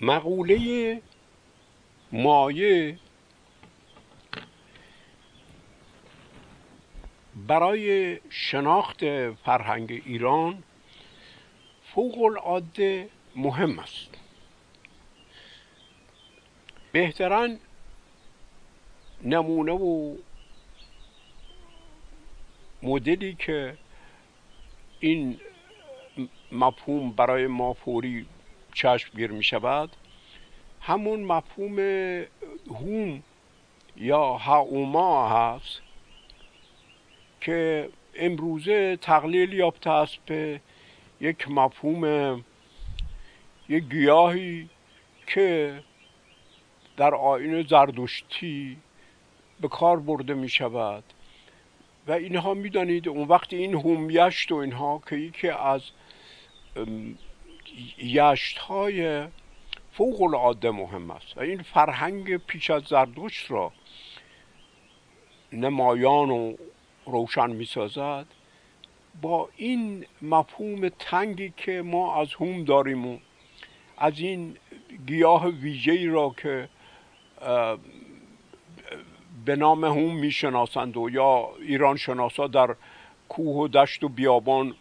مقوله مایه برای شناخت فرهنگ ایران فوق العاده مهم است. بهتراً نمونه و مدلی که این مفهوم برای ما فوری چشمگیر می شود همون مفهوم هوم یا هاوما هست که امروزه تقلیل یافته است به یک مفهوم یک گیاهی که در آیین زردشتی به کار برده می شود و اینها می دانید اون وقت این هوم یشت و اینها که یکی از یشت های فوق العاده مهم است و این فرهنگ پیش از زردشت را نمایان و روشن می سازد با این مفهوم تنگی که ما از هوم داریم و از این گیاه ویژه‌ای را که به نام هوم می شناسند و یا ایران شناسا در کوه و دشت و بیابان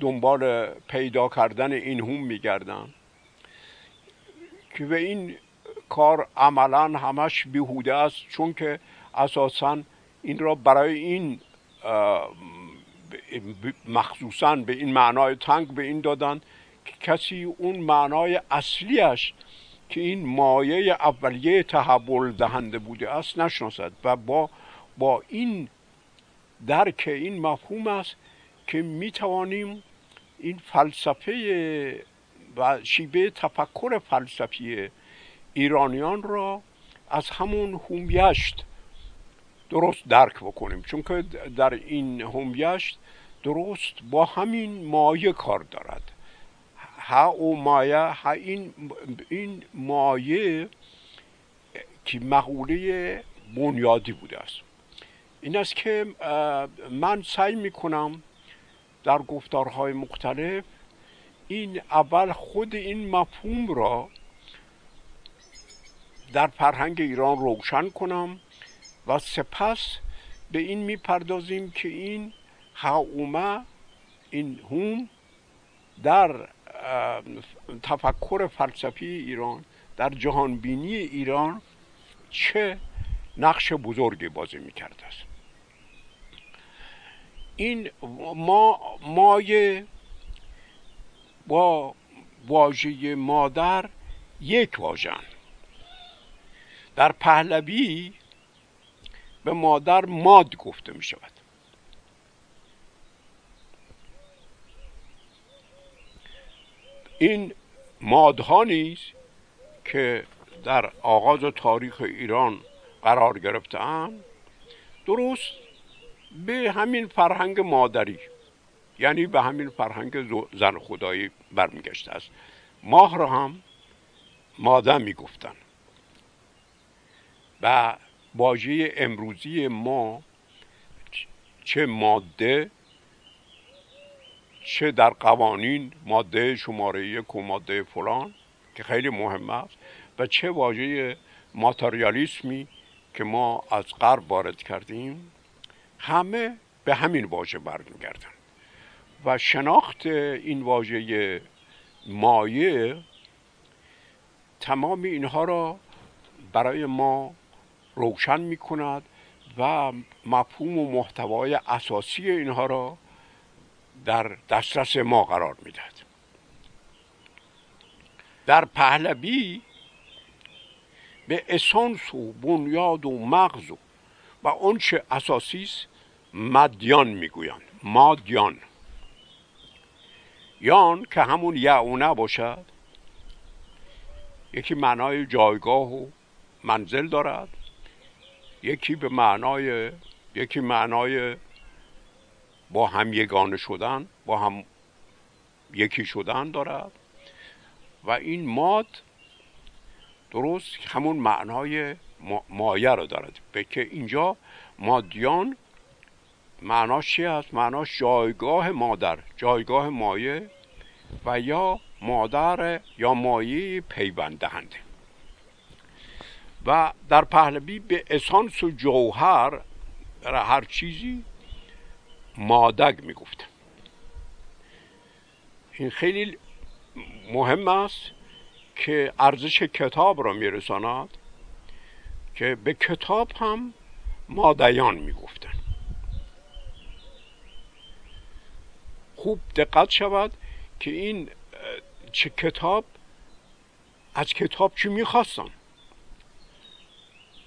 دنبال پیدا کردن این هوم می گردند که به این کار عملا همش بیهوده است، چون که اساساً این را برای این مخصوصاً به این معنای تنگ به این دادن که کسی اون معنای اصلیش که این مایه اولیه تحول دهنده بوده است نشناسد و با این درک این مفهوم است که می توانیم این فلسفه و شیبه تفکر فلسفی ایرانیان را از همون هومیشت درست درک بکنیم، چون که در این هومیشت درست با همین مایه کار دارد. ها او مایه ها این مایه که مقوله بنیادی بوده است. این است که من سعی میکنم در گفتارهای مختلف این اول خود این مفهوم را در فرهنگ ایران روشن کنم و سپس به این میپردازیم که این هاومه این هوم در تفکر فلسفی ایران در جهانبینی ایران چه نقش بزرگی بازی میکرده است. این مایه با واژه مادر یک واژه‌اند. در پهلوی به مادر ماد گفته می شود. این مادها نیز که در آغاز تاریخ ایران قرار گرفته‌اند درست به همین فرهنگ مادری یعنی به همین فرهنگ زن خدایی برمیگشته است. ماه را هم ماده می گفتن و واژه امروزی ما چه ماده چه در قوانین ماده شماره یک و ماده فلان که خیلی مهم است و چه واژه ماتریالیسمی که ما از غرب وارد کردیم همه به همین واژه برمیگردن و شناخت این واژه مایه تمام اینها را برای ما روشن می کند و مفهوم و محتوای اساسی اینها را در دسترس ما قرار می دهد. در پهلوی به اسانس و بنیاد و مغز و آنچه اساسی است مادیان می گویند. مادیان یان که همون یعونه باشد یکی معنای جایگاه و منزل دارد، یکی معنای با هم یگانه شدن با هم یکی شدن دارد و این ماد درست همون معنای مایه را دارد به که اینجا مادیان معناش چی است؟ معناش جایگاه مادر، جایگاه مایه و یا مادر یا مایه پیوند دهنده. و در پهلوی به اسانس و جوهر هر چیزی مادگ میگفتن. این خیلی مهم است که ارزش کتاب را میرساند، که به کتاب هم مادیان میگفتن. خوب دقت شود که این چه کتاب، از کتاب چی میخواستن،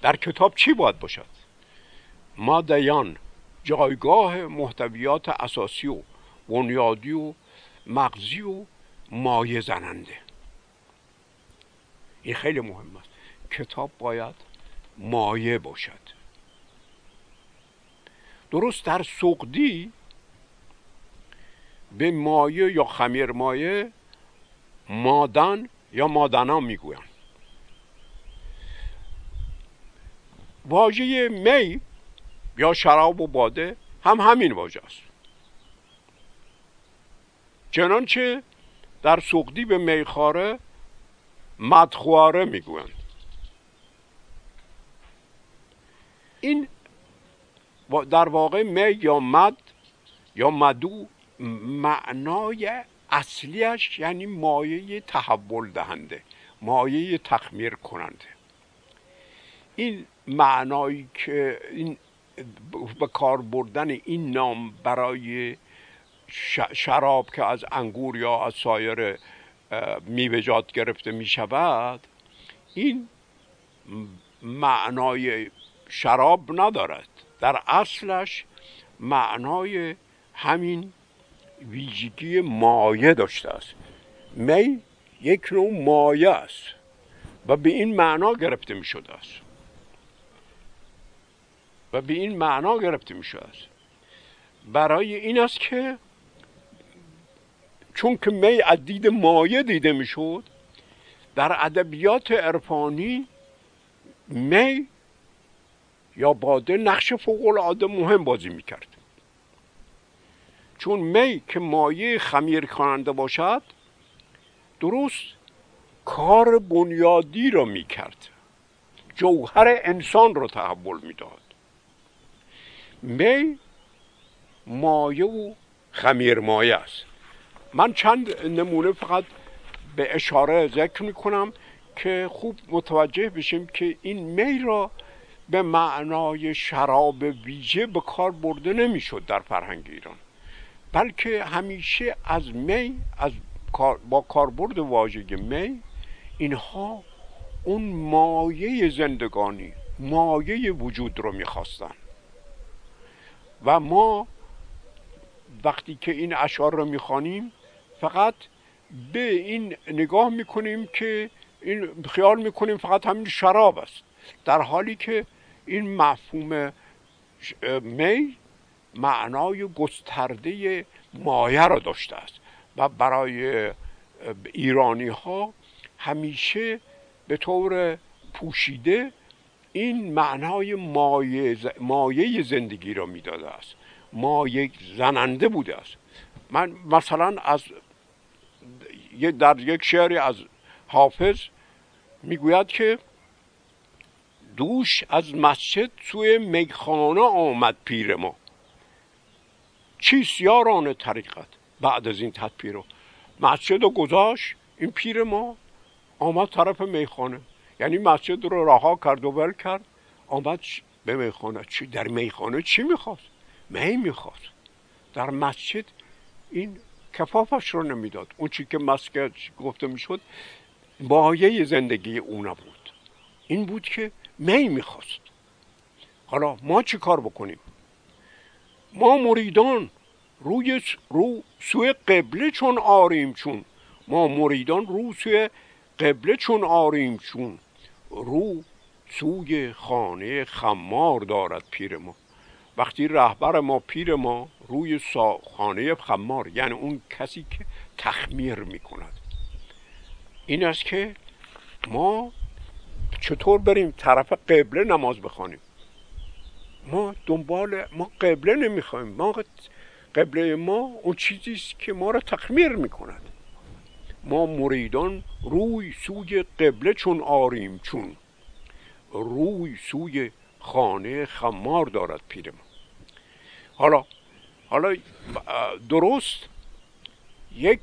در کتاب چی باید باشد. مادیان جایگاه محتویات اساسی و بنیادی و مغزی و مایه زننده. این خیلی مهم است. کتاب باید مایه باشد. درست در سقدی به مایه یا خمیر مایه مادن یا مادنا میگویند. واژه می یا شراب و باده هم همین واژه است. چنانچه در سقدی به میخواره مدخواره میگویند. این در واقع می یا مد یا مدو معنای اصلیش یعنی مایه تحول دهنده، مایه تخمیر کننده. این معنایی که این به کار بردن این نام برای شراب که از انگور یا از سایر میوه‌جات گرفته می شود، این معنای شراب ندارد. در اصلش معنای همین ویژگی مایه داشته است. می یک نوع مایه است و به این معنا گرفته می شده است برای این است که چون که می از دید مایه دیده می شد، در ادبیات عرفانی می یا باده نقش فوق العاده مهم بازی می کرد. چون می که مایه خمیر کننده باشد، درست کار بنیادی را می کرد، جوهر انسان را تحول می داد. می مایه و خمیر مایه است. من چند نمونه فقط به اشاره ذکر می کنم که خوب متوجه بشیم که این می را به معنای شراب ویژه به کار برده نمی شد در فرهنگ ایران، بلکه همیشه از می، با کاربرد واژه می، اینها اون مایه زندگانی، مایه وجود رو میخواستن. و ما وقتی که این اشعار رو میخوانیم فقط به این نگاه میکنیم که این خیال میکنیم فقط همین شراب است، در حالی که این مفهوم می معنای گسترده مایه را داشته است و برای ایرانی ها همیشه به طور پوشیده این معنای مایه زندگی را میداده است، مایه زننده بوده است. من مثلا در یک شعری از حافظ میگوید که دوش از مسجد سوی میخانه آمد پیر ما، چیست یاران طریقت بعد از این تدبیر. رو مسجد رو گذاشت، این پیر ما آمد طرف میخانه، یعنی مسجد رو رها کرد و ول کرد، آمد به میخانه. در میخانه چی میخواست؟ می میخواست. در مسجد این کفافش رو نمیداد. اون چی که مسجد گفته میشد مایه زندگی اون بود، این بود که می میخواست. حالا ما چی کار بکنیم؟ ما مریدان رو سوی قبله چون آریم چون، رو سوی خانه خمار دارد پیر ما. وقتی رهبر ما پیر ما روی خانه خمار، یعنی اون کسی که تخمیر میکند، این است که ما چطور بریم طرف قبله نماز بخوانیم. ما قبله نمیخوایم. ما قبله ما اون چیزیست که ما را تخمیر میکند. ما مریدان روی سوی قبله چون آریم، چون روی سوی خانه خمار دارد پیرم. حالا درست یک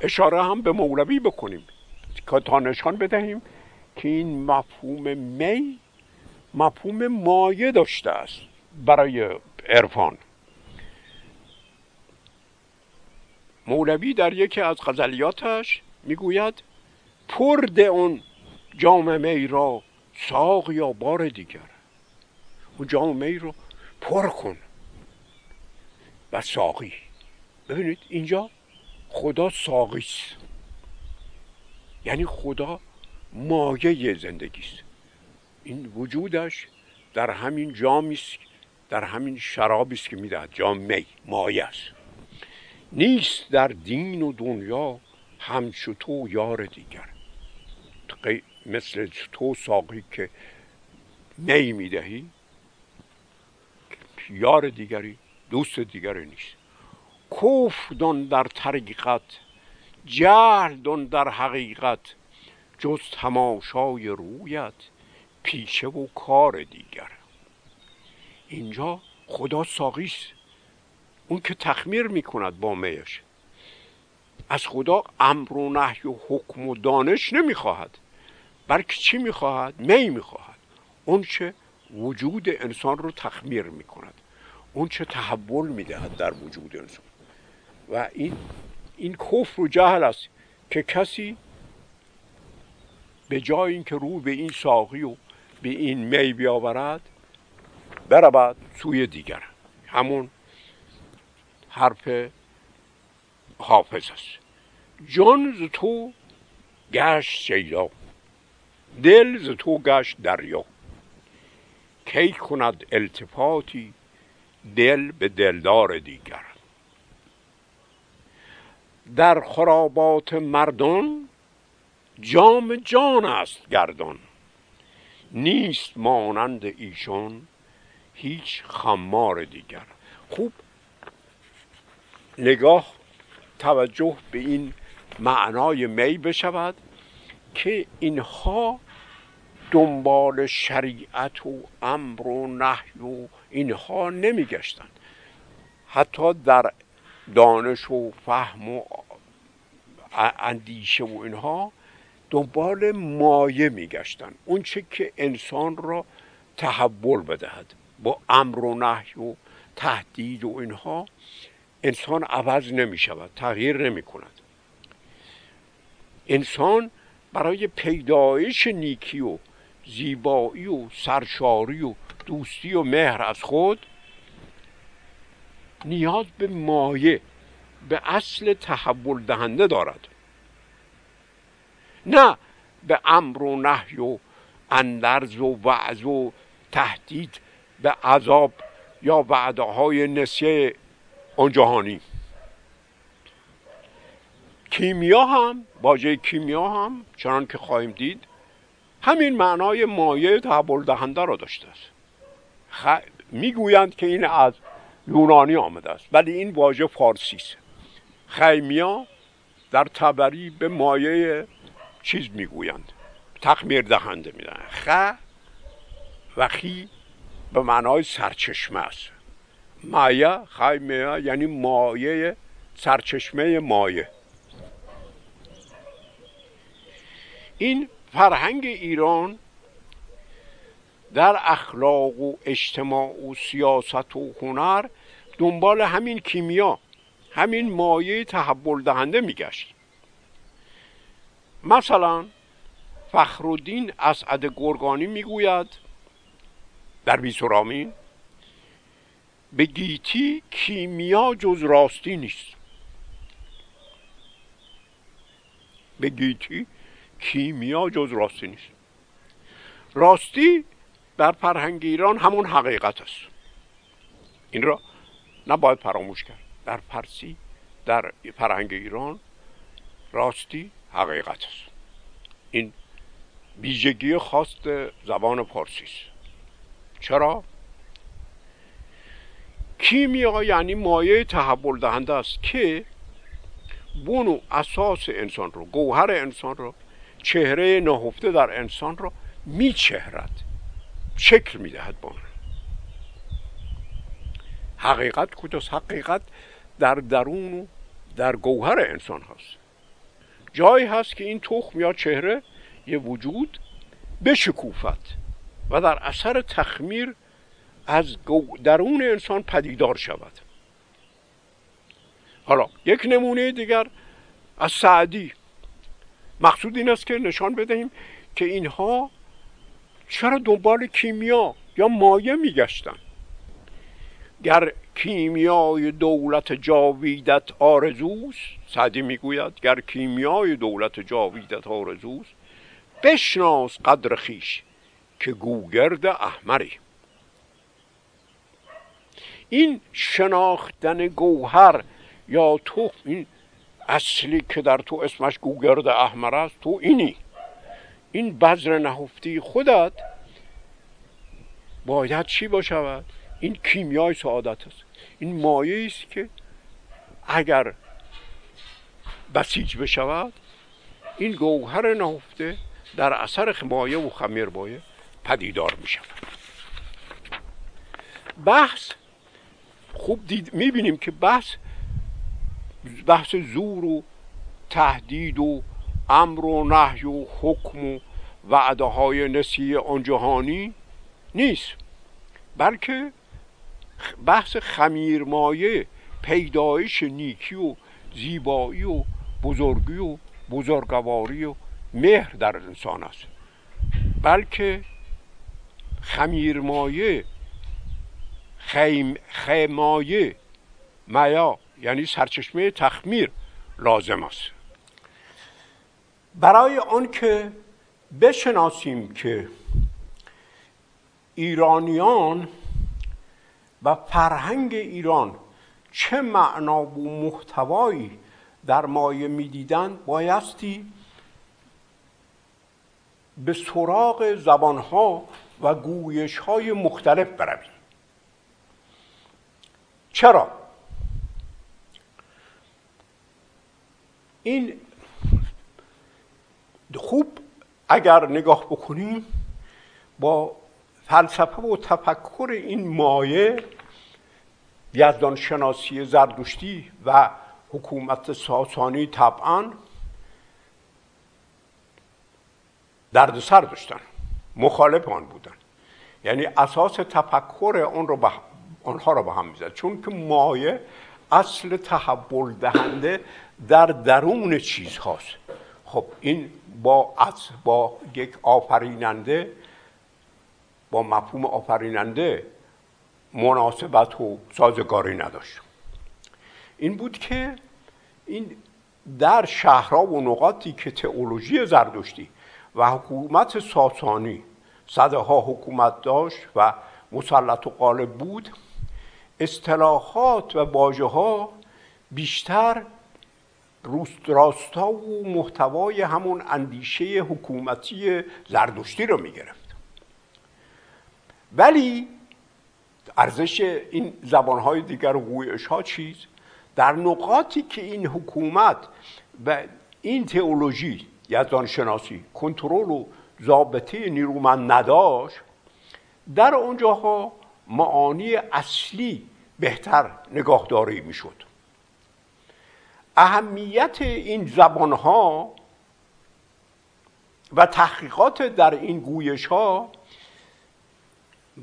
اشاره هم به مولوی بکنیم که تا نشان بدهیم که این مفهوم می مفهوم مایه داشته است برای عرفان. مولوی در یکی از غزلیاتش میگوید پرد اون جام می را ساق یا بار دیگر، اون جام می رو پر کن و ساقی. ببینید اینجا خدا ساقیست، یعنی خدا مایه زندگیست. این وجودش در همین جامیست، در همین شرابیست که میدهد. جام می مایه است. نیست در دین و دنیا همچو تو یار دیگر، مثل تو ساقی که می میدهی یار دیگری، دوست دیگری نیست. کفر دان در طریقت، جهل دان در حقیقت، جز تماشای رویت پیشه و کار دیگر. اینجا خدا ساقیست، اون که تخمیر میکند با میش. از خدا امر و نهی و حکم و دانش نمیخواهد، بلکه چی میخواهد؟ می میخواهد. اون چه وجود انسان رو تخمیر میکند، اون چه تحول میدهد در وجود انسان. و این کفر و جهل است که کسی به جای اینکه رو به این ساقی و به این می بیاورد، برود سوی دیگر. همون حرف حافظ است: جان ز تو گشت شیدا، دل ز تو گشت دریا. کی کند التفاتی دل به دلدار دیگر. در خرابات مردان جام جان است گردان، نیست مانند ایشان هیچ خمار دیگر. خوب نگاه توجه به این معنای می بشود که اینها دنبال شریعت و امر و نهی و اینها نمی گشتند. حتی در دانش و فهم و اندیشه و اینها دنبال مایه می گشتند، اون چه که انسان را تحول بدهد. با امر و نهی و تهدید و اینها انسان عوض نمی شود، تغییر نمی کند. انسان برای پیدایش نیکی و زیبایی و سرشاری و دوستی و مهر از خود نیاز به مایه، به اصل تحول دهنده دارد، نه به امر و نهی و اندرز و وعظ و تهدید به عذاب یا وعده های نسیه آن جهانی. کیمیا هم، واژه کیمیا هم چنان که خواهیم دید همین معنای مایه تحول دهنده را داشته است. میگویند که این از یونانی آمده است، ولی این واژه فارسی است. خیمیا در طبری به مایه چیز میگویند، تخمیر دهنده میدن. خ و خی به معنای سرچشمه است. مایه خیمیا یعنی مایه، سرچشمه مایه. این فرهنگ ایران در اخلاق و اجتماع و سیاست و هنر دنبال همین کیمیا، همین مایه تحول دهنده میگشت. مثلا فخرالدین اسعد گرگانی میگوید در ۲۰ به گیتی کیمیا جز راستی نیست. به گیتی کیمیا جز راستی نیست. راستی در فرهنگ ایران همون حقیقت است. این را نباید فراموش کرد. در فرهنگ ایران راستی حقیقت است. این ویژگی خاص زبان فارسی است. چرا؟ کیمیا یعنی مایه تحول دهنده است که بون و اساس انسان رو، گوهر انسان رو، چهره نهفته در انسان رو میچهرد، شکل میدهد با من. حقیقت کجاست؟ حقیقت در درون و در گوهر انسان هست. جایی هست که این تخم یا چهره یه وجود بشکوفد و در اثر تخمیر از درون انسان پدیدار شود. حالا یک نمونه دیگر از سعدی. مقصود این است که نشان بدهیم که اینها چرا دنبال کیمیا یا مایه میگشتن. گر کیمیای دولت جاویدت آرزوست، سعدی میگوید گر کیمیای دولت جاویدت آرزوست، بشناس قدر خیش که گوگرد احمری. این شناختن گوهر یا تخم، این اصلی که در تو اسمش گوگرد احمر است، تو اینی. این بذر نهفته خودت باید چی باشود؟ این کیمیای سعادت است، این مایه است که اگر بسیج بشود این گوهر نهفته در اثر مایه و خمیر مایه پدیدار می شود. بحث خوب می بینیم که بحث زور و تهدید و امر و نهی و حکم و وعده های نسیه آن جهانی نیست، بلکه بحث خمیرمایه، پیدایش نیکی و زیبایی و بزرگی و بزرگواری و مهر در انسان است. بلکه خمیرمایه، خمایه، میا یعنی سرچشمه تخمیر لازم است. برای آن که بشناسیم که ایرانیان و فرهنگ ایران چه معنا و محتوایی در مایه می‌دیدند، بایستی به سراغ زبان‌ها و گویش‌های مختلف برویم. چرا؟ این خوب اگر نگاه بکنیم با فلسفه و تفکر این مایه، یزدان شناسی زردشتی و حکومت ساسانی طبعاً دردسر داشتن، مخالف آن بودن، یعنی اساس تفکر آنها را به هم می‌زد، چون که مایه اصل تحول دهنده در درون چیز هاست. خب این با یک آفریننده، با مفهوم آفریننده مناسبت و سازگاری نداشت. این بود که این در شهرها و نقاطی که تئولوژی زردشتی و حکومت ساسانی صدها حکومت داشت و مسلط و غالب بود، اصطلاحات و واژه‌ها بیشتر راستا و محتوای همون اندیشه حکومتی زردشتی رو میگرفت. ولی ارزش این زبانهای دیگر و گویش‌ها چیز در نقاطی که این حکومت و این تئولوژی یزدان شناسی کنترل و ضابطه نیرومند نداشت، در اونجاها معانی اصلی بهتر نگاهداری میشد. اهمیت این زبانها و تحقیقات در این گویشها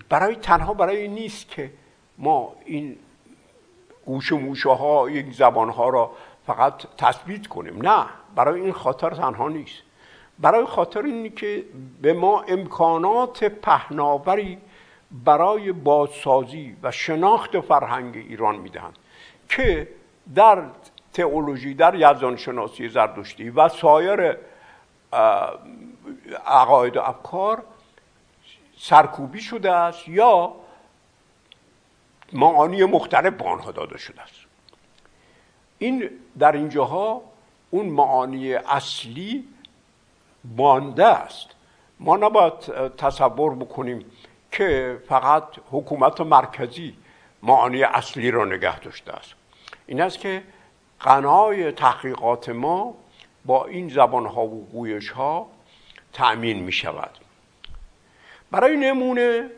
برای این نیست که ما این گوش موشها، این زبانها را فقط تثبیت کنیم. نه، برای این خاطر تنها نیست، برای خاطر اینی که به ما امکانات پهناوری برای بازسازی و شناخت فرهنگ ایران میدهند که در تئولوژی، در یزدان شناسی زردشتی و سایر عقاید و افکار سرکوبی شده است یا معانی مختلف به آنها داده شده است. این در اینجاها اون معانی اصلی مانده است. ما نباید تصور بکنیم که فقط حکومت مرکزی معانی اصلی را نگه داشته است. این است که قنای تحقیقات ما با این زبانها و گویشها تأمین می شود. برای نمونه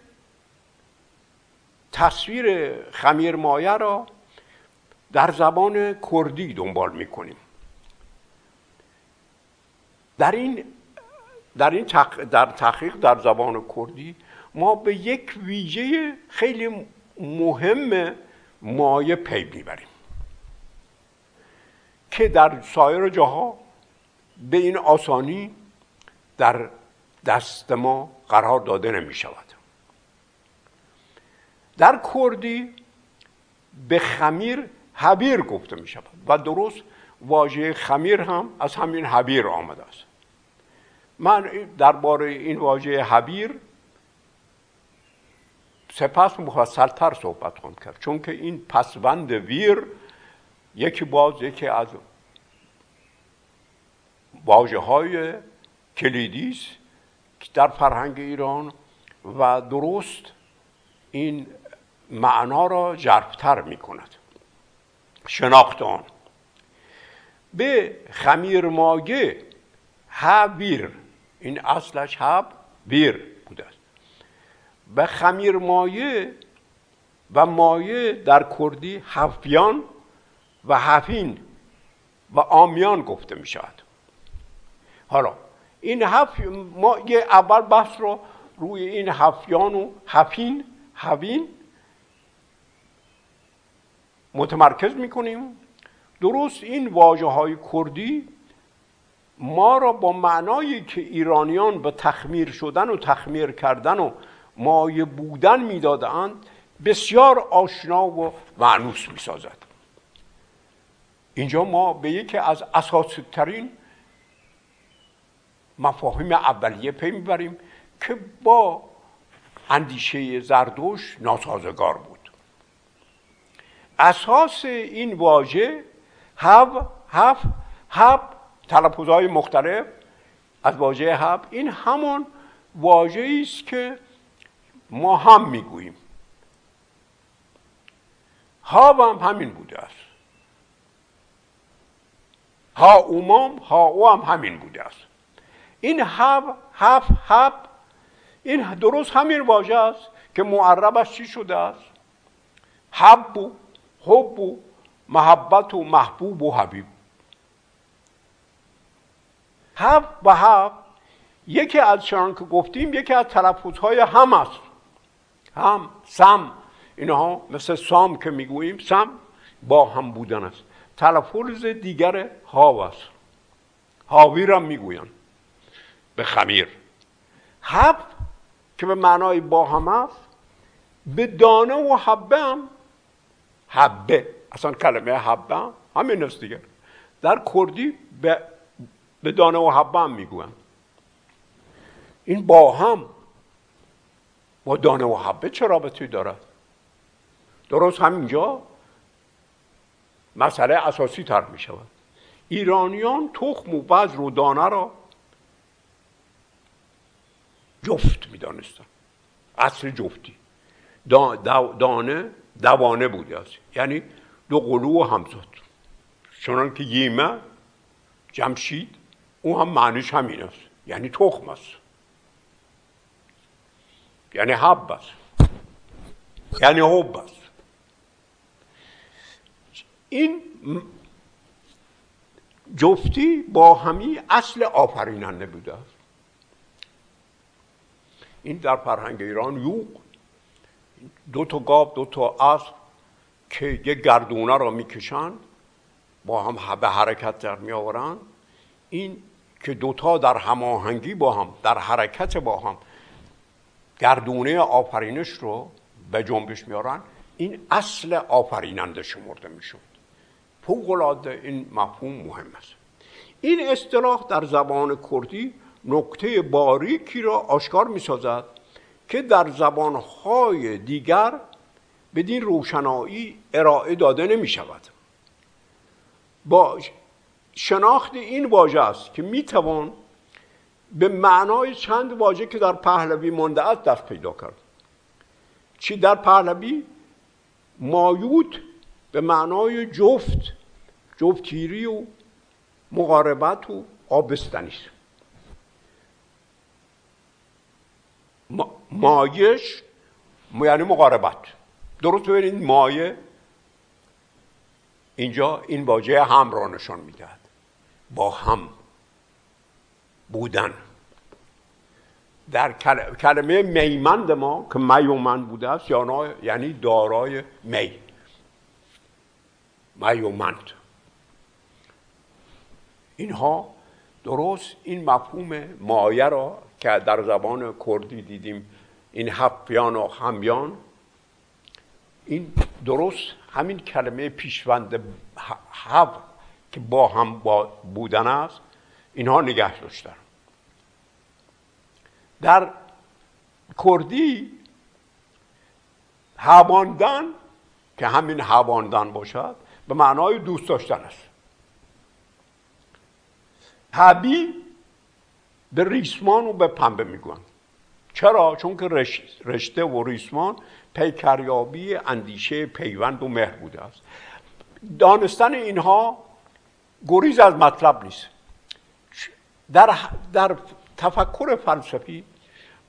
تصویر خمیرمایه را در زبان کردی دنبال می کنیم. در تحقیق در زبان کردی ما به یک ویژه خیلی مهم مایه پی میبریم که در سایر جاها به این آسانی در دست ما قرار داده نمی شود. در کردی به خمیر حبیر گفته می شود و درست واژه خمیر هم از همین حبیر آمده است. من درباره این واژه حبیر سپس مفصل‌تر صحبت خواهم کرد، چون که این پسوند ویر یکی از واژه‌های کلیدی است در فرهنگ ایران و درست این معنا را ژرف‌تر می‌کند. شناخت آن به خمیرمایه حبیر، این اصلش حبیر بوده است. به خمیرمایه و مایه در کردی حفیان و حفین و آمیان گفته می شود. حالا این ما یه اول بحث رو روی این حفیان و حفین حوین متمرکز می کنیم. درست این واژه های کردی ما را با معنایی که ایرانیان به تخمیر شدن و تخمیر کردن و مایه بودن می دادند بسیار آشنا و مانوس می سازد. اینجا ما به یکی از اساسی ترین مفاهیم اولیه پی می بریم که با اندیشه زردوش ناسازگار بود. اساس این واژه هب تلفظهای مختلف از واژه هب، این همان واژه‌ای است که ما هم میگوییم. هاب هم همین بوده است، ها اومام ها او هم همین بوده است. این هب این درست همین واژه است که معربش چی شده است؟ حب و حب و محبت و محبوب و حبیب. هب و هب یکی از چنان که گفتیم یکی از تلفظهای هم است. هم، سم، اینها مثل سام که میگوییم سم با هم بودن است. تلفظ دیگر هاو است. هاویر هم میگویند به خمیر. هب که به معنای با هم است، به دانه و حبه هم حبه، اصلا کلمه حبه هم همین است دیگر. در کردی به دانه و حبه هم میگویند. این با هم با دانه و حبه چه رابطه‌ای دارد؟ درست همینجا مسئله اساسی تر می شود. ایرانیان تخم و بذر و دانه را جفت می دانستند. اصل جفتی دانه دوانه بوده است، یعنی دو قلو و همزاد، چنان که ییمه جمشید او هم معنیش همین است، یعنی تخم است، یعنی حب است، یعنی حب است. این جفتی با همی اصل آفریننده بوده است. این در فرهنگ ایران یوغ، دو تا گاب دو تا اسب که یک گردونه را میکشند با هم به حرکت در میآورند، این که دو تا در هماهنگی با هم در حرکت با هم گردونه آفرینش رو به جنبش میارن، این اصل آفریننده شمرده میشد. فوق‌العاده این مفهوم مهم است. این اصطلاح در زبان کردی نکته باریکی را آشکار میسازد که در زبانهای دیگر بدین روشنایی ارائه داده نمی شود. با شناخت این واژه است که میتوان به معنای چند واژه که در پهلوی مانده است دست پیدا کرد. چی در پهلوی؟ مایوت به معنای جفت، جفتگیری و مقاربت و آبستنیست. مایش یعنی مقاربت. درست ببینید مایه اینجا این واژه هم را نشان میدهد، با هم بودن. در کلمه میمند ما که می و من بوده است یعنی دارای می و مند، اینها درست این مفهوم مایه را که در زبان کردی دیدیم این هفیان و همیان، این درست همین کلمه پیشوند هب که با هم بودن است، اینها نگه داشتن. در کردی هواندن که همین هواندن باشد به معنای دوست داشتن است. هبی به ریسمان و به پنبه میگویند. چرا؟ چون که رشته و ریسمان پیکریابی اندیشه پیوند و مهر بوده است. دانستن اینها گریز از مطلب نیست. در تفکر فلسفی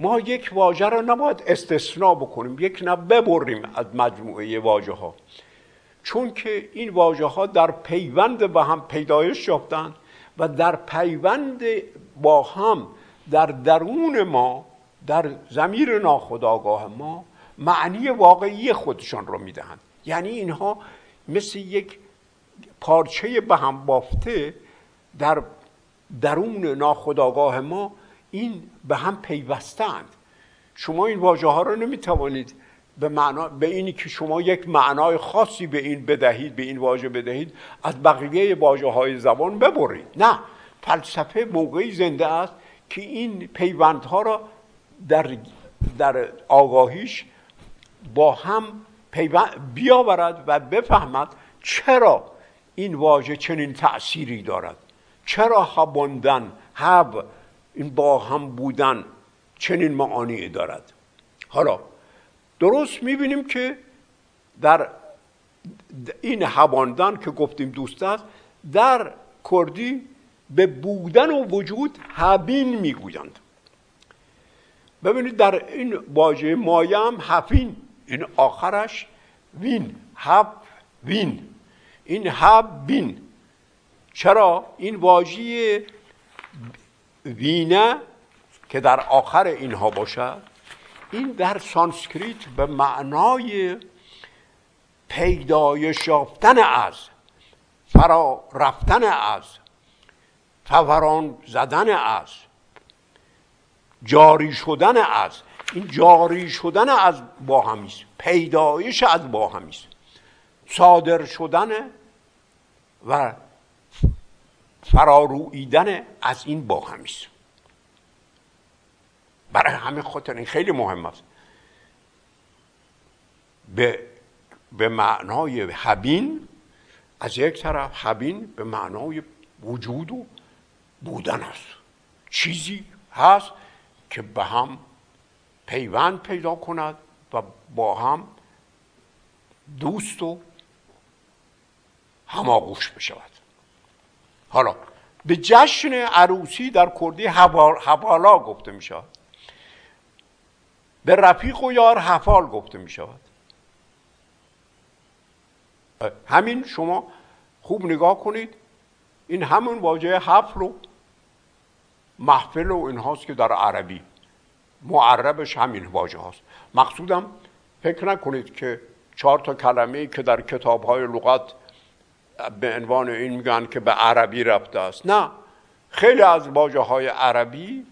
ما یک واژه را نباید استثناء بکنیم، یک نه ببریم از مجموعه واژه ها، چون که این واژه ها در پیوند با هم پیدایش یافتند و در پیوند با هم در درون ما، در ضمیر ناخودآگاه ما معنی واقعی خودشان را میدهند. یعنی اینها مثل یک پارچه به هم بافته در درون ناخودآگاه ما این به هم پیوستند. شما این واژه ها را نمیتوانید به اینی که شما یک معنای خاصی به این بدهید، به این واژه بدهید، از بقیه واژه های زبان ببرید. نه، فلسفه موقعی زنده است که این پیوندها را در آگاهیش با هم بیاورد و بفهمد چرا این واژه چنین تأثیری دارد، چرا هباندن، هب، این با هم بودن چنین معانی دارد. حالا درست میبینیم که در این هباندن که گفتیم دوست است، در کردی به بودن و وجود هبین میگویند. ببینید در این واژه مایه هم هفین، این آخرش وین، هب وین، این هب وین. چرا؟ این واژه وینه که در آخر اینها باشد، این در سانسکریت به معنای پیدایش یافتن از، فرا رفتن از، فوران زدن از، جاری شدن از، این جاری شدن از باهمیست، پیدایش از باهمیست، صادر شدن و فرارویدن از این باهمیست. برای همه خاطر این خیلی مهم است. به معنای هبین از یک طرف، هبین به معنای وجود و بودن است، چیزی هست که به هم پیوند پیدا کند و با هم دوست و هماغوش بشود. حالا به جشن عروسی در کردی هبالا گفته می شود، به رفیق و یار هفال گفته می شود. همین شما خوب نگاه کنید، این همون واژه حفل و محفل و این هاست که در عربی معربش همین واژه هاست. مقصودم فکر نکنید که 4 کلمه که در کتاب های لغت به عنوان این میگن که به عربی رفته است. نه، خیلی از واژه های عربی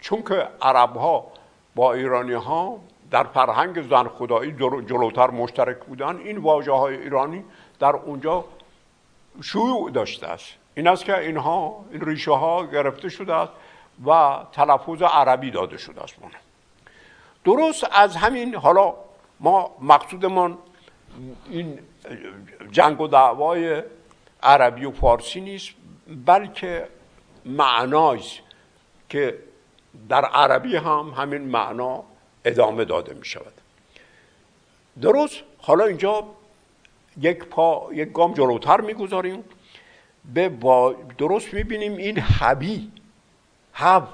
چون که عرب ها با ایرانی ها در فرهنگ زن خدایی جلوتر مشترک بودن، این واژه های ایرانی در اونجا شیوع داشته است. این است که اینها این ریشه ها گرفته شده است و تلفظ عربی داده شده است. درست از همین، حالا ما مقصودمان این جنگ و دعوای عربی و فارسی نیست، بلکه معنایی است که در عربی هم همین معنا ادامه داده می شود. درست. حالا اینجا یک گام جلوتر میگذاریم، درست میبینیم این حبی، حب،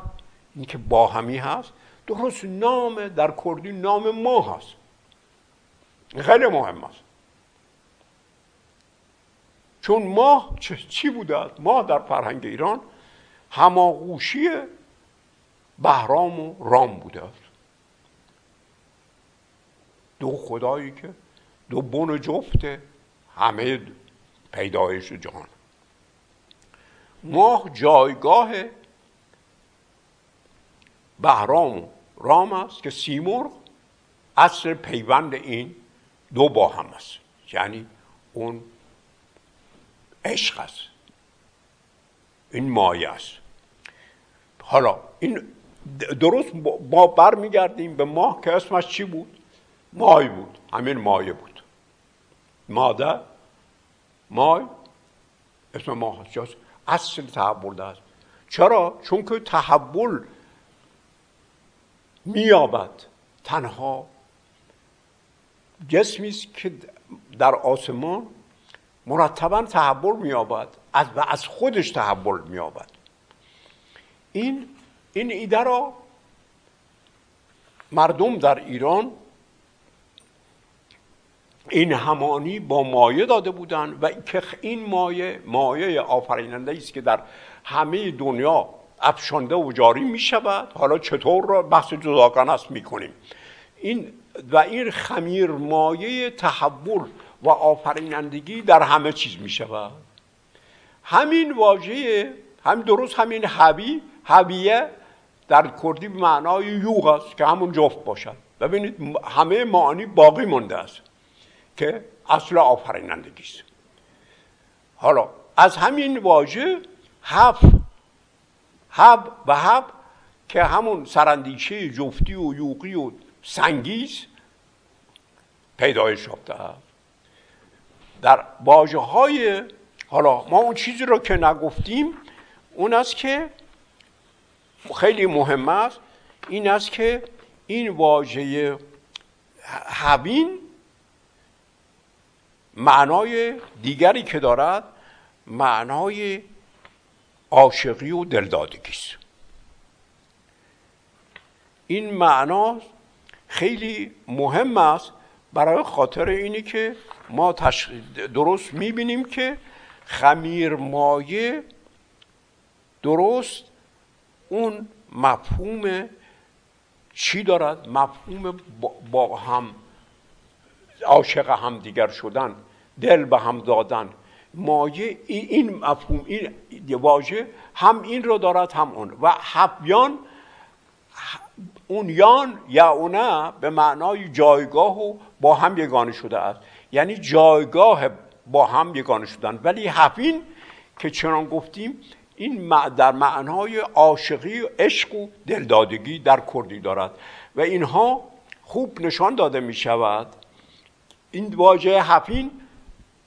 این که با همی هست، درست نام در کردی نام ما هست. خیلی مهم است، چون ماه چی بوده است؟ ماه در فرهنگ ایران هماغوشی بهرام و رام بوده است، دو خدایی که دو بن جفت همه پیدایش جهان. ماه جایگاه بهرام و رام است که سیمرغ اصل پیوند این دو با هم است، یعنی اون عشق است، این مایه است. حالا این درست ما برمیگردیم به ماه که اسمش چی بود؟ مای بود، همین مایه بود. ماده، مای، اسم ماه است، اصل تحول است. چرا؟ چون که تحول میابد تنها جسمی است که در آسمان مرتبا تحول میابد و از خودش تحول میابد. این ایده را مردم در ایران این همانی با مایه داده بودند و که این مایه آفریننده است که در همه دنیا افشانده و جاری می شود. حالا چطور را بحث جداگانه است می کنیم. این خمیر مایه تحول و آفرینندگی در همه چیز می شود. همین واژه، همین حبیه در کردی به معنای یوغ است که همون جفت باشد. ببینید همه معانی باقی مانده است که اصل آفرینندگی است. حالا از همین واژه حب و حب که همون سرندیشه جفتی و یوغی و سنگیز پیدایش یافته است. در واژه های حالا ما اون چیزی رو که نگفتیم اون است که خیلی مهم است، این است که این واژه حبین معنای دیگری که دارد معنای عاشقی و دلدادگی است. این معنا خیلی مهم است برای خاطر اینی که ما درست می‌بینیم که خمیر مایه درست اون مفهوم چی دارد؟ مفهوم با هم عاشق هم دیگر شدن، دل به هم دادن. مایه این مفهوم، این واژه هم این رو دارد هم اون. و حبیان اون یان یا اونا به معنای جایگاه و با هم یگانه شده است، یعنی جایگاه با هم یگانه شدن. ولی حبین که چنان گفتیم این در معنای عاشقی و عشق و دلدادگی در کردی دارد و اینها خوب نشان داده می شود. این واژه حبین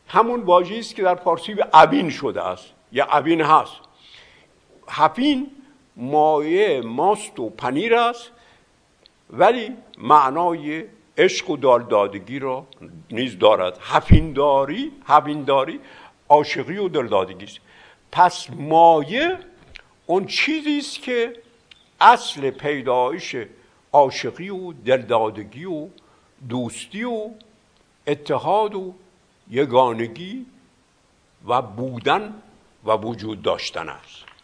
همون واژه‌ای است که در فارسی به عبین شده است یا عبین هست. حبین مایه ماست و پنیر است ولی معنای عشق و دلدادگی را نیز دارد. حبینداری عاشقی و دلدادگی است. پس مایه اون چیزی است که اصل پیدایش عاشقی و دلدادگی و دوستی و اتحاد و یگانگی و بودن و وجود داشتن است.